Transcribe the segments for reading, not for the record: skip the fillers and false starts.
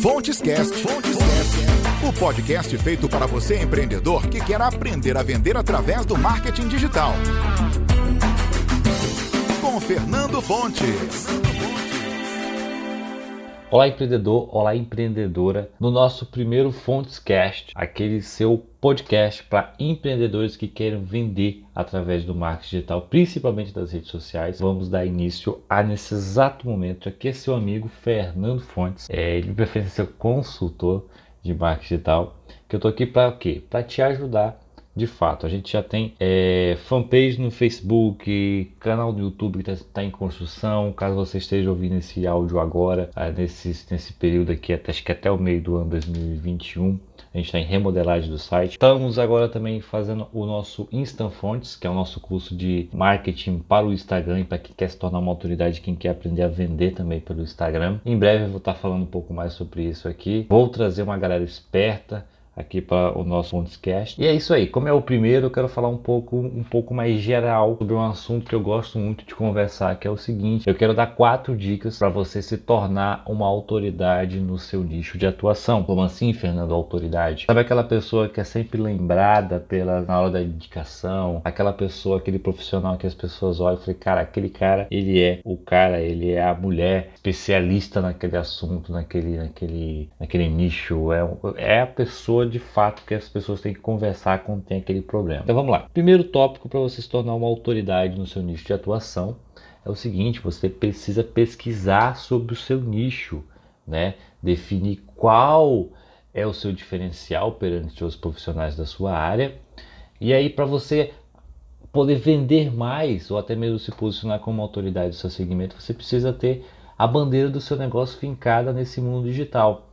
FontesCast, o podcast feito para você empreendedor que quer aprender a vender através do marketing digital. Com Fernando Fontes. Olá empreendedor, olá empreendedora, no nosso primeiro FontesCast, aquele seu podcast para empreendedores que querem vender através do marketing digital, principalmente das redes sociais. Vamos dar início a, nesse exato momento, aqui é seu amigo Fernando Fontes, ele prefere ser consultor de marketing digital, que eu estou aqui para o quê? Para te ajudar. De fato, a gente já tem fanpage no Facebook, canal do YouTube que está em construção. Caso você esteja ouvindo esse áudio agora, nesse período aqui, acho que até o meio do ano 2021, a gente está em remodelagem do site. Estamos agora também fazendo o nosso Instant Fonts, que é o nosso curso de marketing para o Instagram, para quem quer se tornar uma autoridade, quem quer aprender a vender também pelo Instagram. Em breve eu vou estar falando um pouco mais sobre isso aqui. Vou trazer uma galera esperta aqui para o nosso FontesCast. E é isso aí, como é o primeiro, eu quero falar um pouco mais geral sobre um assunto que eu gosto muito de conversar, que é o seguinte: eu quero dar 4 dicas para você se tornar uma autoridade no seu nicho de atuação. Como assim, Fernando, autoridade? Sabe aquela pessoa que é sempre lembrada na hora da indicação, aquela pessoa, aquele profissional que as pessoas olham e falam, cara, aquele cara, ele é o cara, ele é a mulher especialista naquele assunto, naquele nicho, é a pessoa de fato que as pessoas têm que conversar quando tem aquele problema. Então vamos lá. Primeiro tópico para você se tornar uma autoridade no seu nicho de atuação é o seguinte: você precisa pesquisar sobre o seu nicho, né? Definir qual é o seu diferencial perante os profissionais da sua área. E aí, para você poder vender mais ou até mesmo se posicionar como autoridade do seu segmento, você precisa ter a bandeira do seu negócio fincada nesse mundo digital.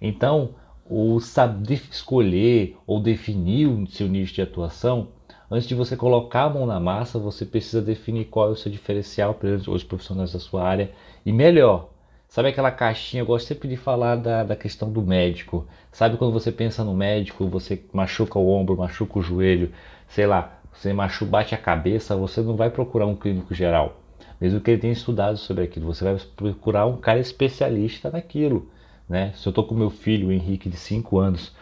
Então, ou saber escolher ou definir o seu nicho de atuação, antes de você colocar a mão na massa, você precisa definir qual é o seu diferencial perante os profissionais da sua área. E melhor, sabe aquela caixinha, eu gosto sempre de falar da questão do médico. Sabe quando você pensa no médico, você machuca o ombro, machuca o joelho, sei lá, você bate a cabeça, você não vai procurar um clínico geral, mesmo que ele tenha estudado sobre aquilo, você vai procurar um cara especialista naquilo. Né? Se eu estou com meu filho, o Henrique, de 5 anos,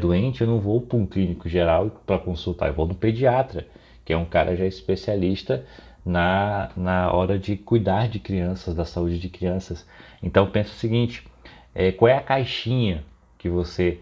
doente, eu não vou para um clínico geral para consultar, eu vou no pediatra, que é um cara já especialista na hora de cuidar de crianças, da saúde de crianças. Então pensa o seguinte: qual é a caixinha que você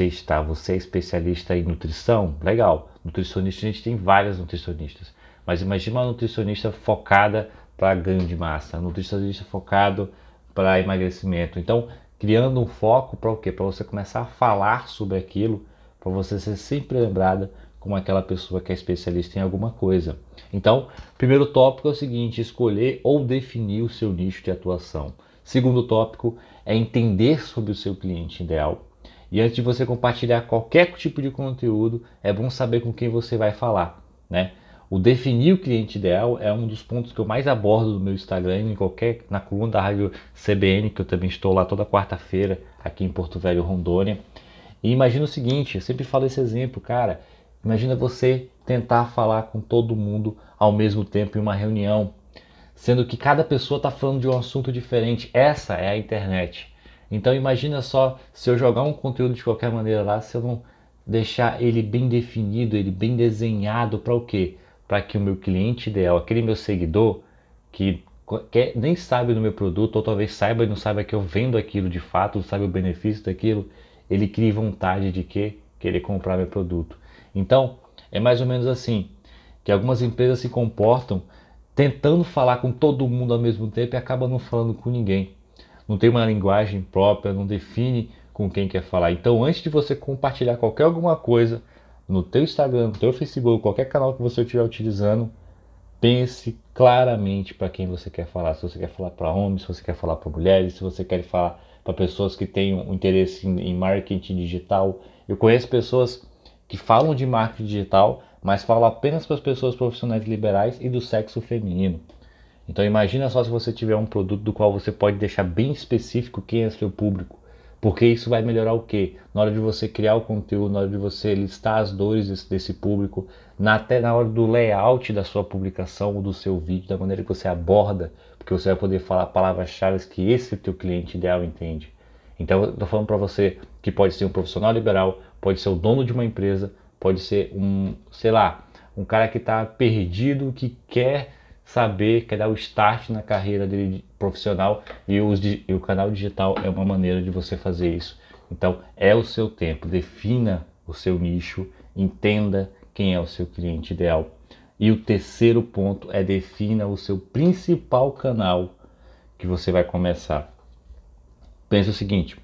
está? Você é especialista em nutrição? Legal, nutricionista, a gente tem várias nutricionistas, mas imagina uma nutricionista focada para ganho de massa, nutricionista focado para emagrecimento. Então, criando um foco para o quê? Para você começar a falar sobre aquilo, para você ser sempre lembrada como aquela pessoa que é especialista em alguma coisa. Então, primeiro tópico é o seguinte: escolher ou definir o seu nicho de atuação. Segundo tópico é entender sobre o seu cliente ideal. E antes de você compartilhar qualquer tipo de conteúdo, é bom saber com quem você vai falar, né? O definir o cliente ideal é um dos pontos que eu mais abordo no meu Instagram, na coluna da rádio CBN, que eu também estou lá toda quarta-feira, aqui em Porto Velho, Rondônia. E imagina o seguinte, eu sempre falo esse exemplo, cara, imagina você tentar falar com todo mundo ao mesmo tempo em uma reunião, sendo que cada pessoa está falando de um assunto diferente. Essa é a internet. Então imagina só, se eu jogar um conteúdo de qualquer maneira lá, se eu não deixar ele bem definido, ele bem desenhado, para o quê? Para que o meu cliente ideal, aquele meu seguidor que nem sabe do meu produto, ou talvez saiba e não saiba que eu vendo aquilo de fato, não sabe o benefício daquilo, ele crie vontade de querer comprar meu produto. Então, é mais ou menos assim que algumas empresas se comportam, tentando falar com todo mundo ao mesmo tempo e acabam não falando com ninguém. Não tem uma linguagem própria, não define com quem quer falar. Então, antes de você compartilhar alguma coisa no teu Instagram, no teu Facebook, qualquer canal que você estiver utilizando, pense claramente para quem você quer falar. Se você quer falar para homens, se você quer falar para mulheres, se você quer falar para pessoas que têm um interesse em marketing digital. Eu conheço pessoas que falam de marketing digital, mas falam apenas para as pessoas profissionais liberais e do sexo feminino. Então imagina só se você tiver um produto do qual você pode deixar bem específico quem é seu público. Porque isso vai melhorar o quê? Na hora de você criar o conteúdo, na hora de você listar as dores desse público, até na hora do layout da sua publicação ou do seu vídeo, da maneira que você aborda, porque você vai poder falar palavras-chave que esse teu cliente ideal entende. Então eu estou falando para você que pode ser um profissional liberal, pode ser o dono de uma empresa, pode ser um, sei lá, um cara que está perdido, que quer saber, quer dar o start na carreira dele profissional, e o canal digital é uma maneira de você fazer isso. Então é o seu tempo, defina o seu nicho, entenda quem é o seu cliente ideal. E o terceiro ponto é: defina o seu principal canal que você vai começar. Pensa o seguinte,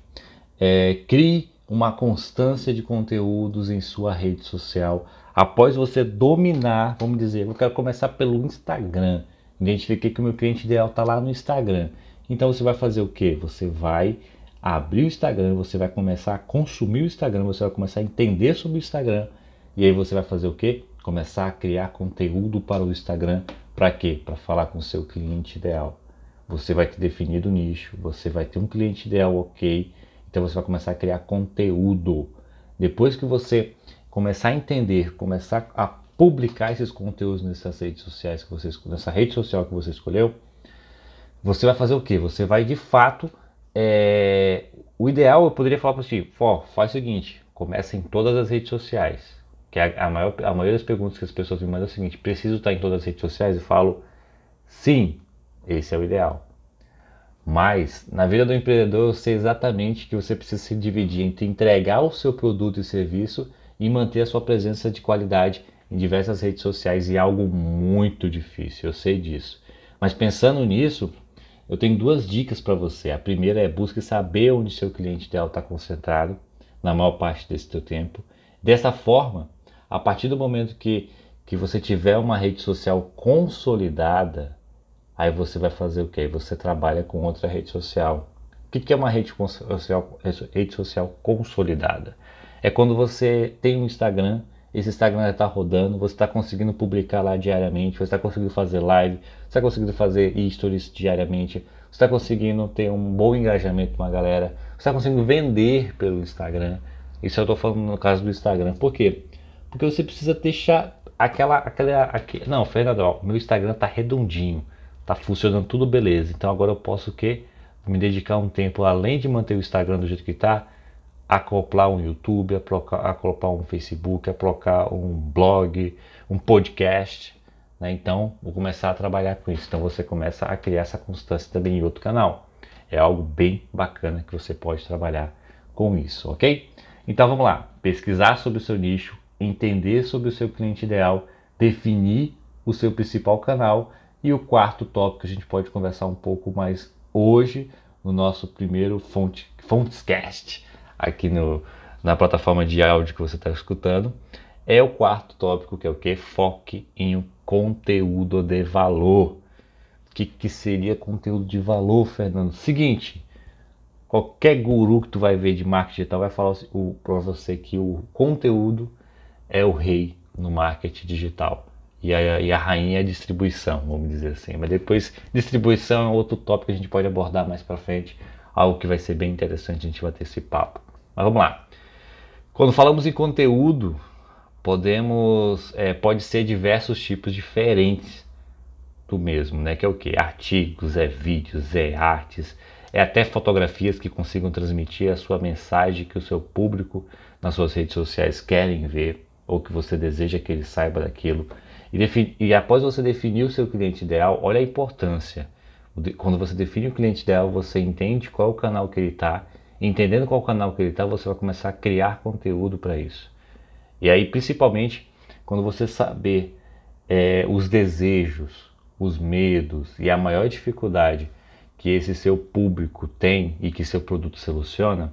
crie uma constância de conteúdos em sua rede social. Após você dominar, vamos dizer, eu quero começar pelo Instagram. Identifiquei que o meu cliente ideal está lá no Instagram. Então você vai fazer o quê? Você vai abrir o Instagram, você vai começar a consumir o Instagram, você vai começar a entender sobre o Instagram. E aí você vai fazer o quê? Começar a criar conteúdo para o Instagram. Para quê? Para falar com o seu cliente ideal. Você vai ter definido o nicho, você vai ter um cliente ideal, ok. Então você vai começar a criar conteúdo. Depois que você começar a entender, começar a publicar esses conteúdos nessas redes sociais que você escolheu, nessa rede social que você escolheu, você vai fazer o quê? Você vai de fato... O ideal, eu poderia falar para você, faz o seguinte, começa em todas as redes sociais. Que a maioria das perguntas que as pessoas me mandam é o seguinte: preciso estar em todas as redes sociais? Eu falo, sim, esse é o ideal. Mas, na vida do empreendedor, eu sei exatamente que você precisa se dividir entre entregar o seu produto e serviço e manter a sua presença de qualidade em diversas redes sociais, e é algo muito difícil, eu sei disso. Mas pensando nisso, eu tenho duas dicas para você. A primeira é: busque saber onde seu cliente ideal está concentrado na maior parte desse teu tempo. Dessa forma, a partir do momento que você tiver uma rede social consolidada, aí você vai fazer o quê? Você trabalha com outra rede social. O que é uma rede social consolidada? É quando você tem um Instagram, esse Instagram já está rodando, você está conseguindo publicar lá diariamente, você está conseguindo fazer live, você está conseguindo fazer stories diariamente, você está conseguindo ter um bom engajamento com a galera, você está conseguindo vender pelo Instagram. Isso eu estou falando no caso do Instagram. Por quê? Porque você precisa deixar não, Fernando, ó, meu Instagram está redondinho, está funcionando tudo beleza, então agora eu posso o quê? Me dedicar um tempo, além de manter o Instagram do jeito que está, acoplar um YouTube, acoplar um Facebook, acoplar um blog, um podcast, né? Então vou começar a trabalhar com isso. Então você começa a criar essa constância também em outro canal. É algo bem bacana que você pode trabalhar com isso, ok? Então vamos lá, pesquisar sobre o seu nicho, entender sobre o seu cliente ideal, definir o seu principal canal. E o quarto tópico que a gente pode conversar um pouco mais hoje no nosso primeiro FontesCast, aqui na plataforma de áudio que você está escutando, é o quarto tópico, que é o que? Foque em um conteúdo de valor. O que seria conteúdo de valor, Fernando? Seguinte... Qualquer guru que tu vai ver de marketing digital vai falar para você que o conteúdo é o rei no marketing digital. E a rainha é a distribuição, vamos dizer assim. Mas depois, distribuição é outro tópico que a gente pode abordar mais para frente. Algo que vai ser bem interessante, a gente vai ter esse papo. Mas vamos lá. Quando falamos em conteúdo, pode ser diversos tipos diferentes do mesmo, né? Que é o quê? Artigos, vídeos, artes... até fotografias que consigam transmitir a sua mensagem que o seu público nas suas redes sociais querem ver, ou que você deseja que ele saiba daquilo. E após você definir o seu cliente ideal, olha a importância. Quando você define o cliente ideal, você entende qual é o canal que ele está. Entendendo qual é o canal que ele está, você vai começar a criar conteúdo para isso. E aí, principalmente, quando você saber os desejos, os medos e a maior dificuldade que esse seu público tem e que seu produto soluciona,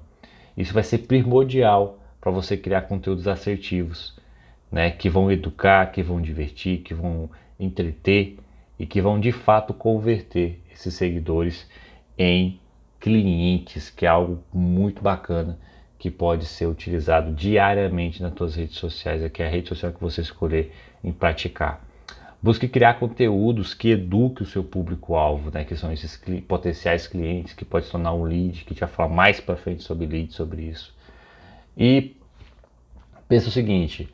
isso vai ser primordial para você criar conteúdos assertivos, né? Que vão educar, que vão divertir, que vão entreter e que vão de fato converter esses seguidores em clientes, que é algo muito bacana que pode ser utilizado diariamente nas suas redes sociais, que é a rede social que você escolher em praticar. Busque criar conteúdos que eduque o seu público-alvo, né? Que são esses potenciais clientes, que pode se tornar um lead, que a gente vai falar mais para frente sobre lead, sobre isso. E pensa o seguinte: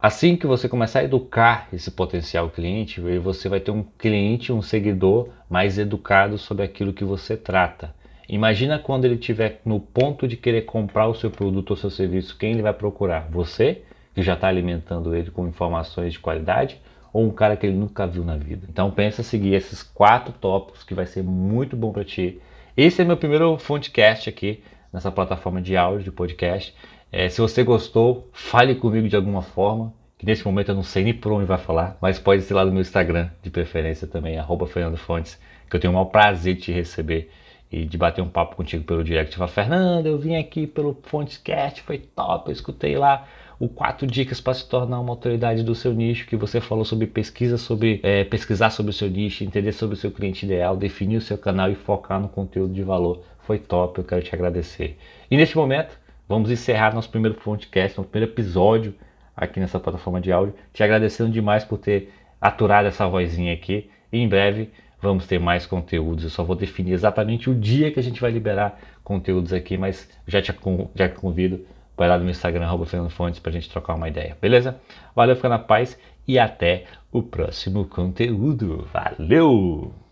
assim que você começar a educar esse potencial cliente, você vai ter um seguidor mais educado sobre aquilo que você trata. Imagina quando ele estiver no ponto de querer comprar o seu produto ou seu serviço, quem ele vai procurar? Você, que já está alimentando ele com informações de qualidade, ou um cara que ele nunca viu na vida? Então pensa em seguir esses 4 tópicos que vai ser muito bom para ti. Esse é meu primeiro Fontecast aqui, nessa plataforma de áudio, de podcast. Se você gostou, fale comigo de alguma forma, que nesse momento eu não sei nem por onde vai falar, mas pode ser lá no meu Instagram, de preferência também, @FernandoFontes, que eu tenho o maior prazer de te receber e de bater um papo contigo pelo direct. Fala, Fernando, eu vim aqui pelo Fontescast, foi top, eu escutei lá o 4 dicas para se tornar uma autoridade do seu nicho, que você falou sobre pesquisa, sobre pesquisar sobre o seu nicho, entender sobre o seu cliente ideal, definir o seu canal e focar no conteúdo de valor. Foi top, eu quero te agradecer. E neste momento, vamos encerrar nosso primeiro Fontecast, nosso primeiro episódio aqui nessa plataforma de áudio, te agradecendo demais por ter aturado essa vozinha aqui. E em breve vamos ter mais conteúdos. Eu só vou definir exatamente o dia que a gente vai liberar conteúdos aqui, mas já te convido, vai lá no meu Instagram, @FernandoFontes, para a gente trocar uma ideia, beleza? Valeu, fica na paz e até o próximo conteúdo. Valeu!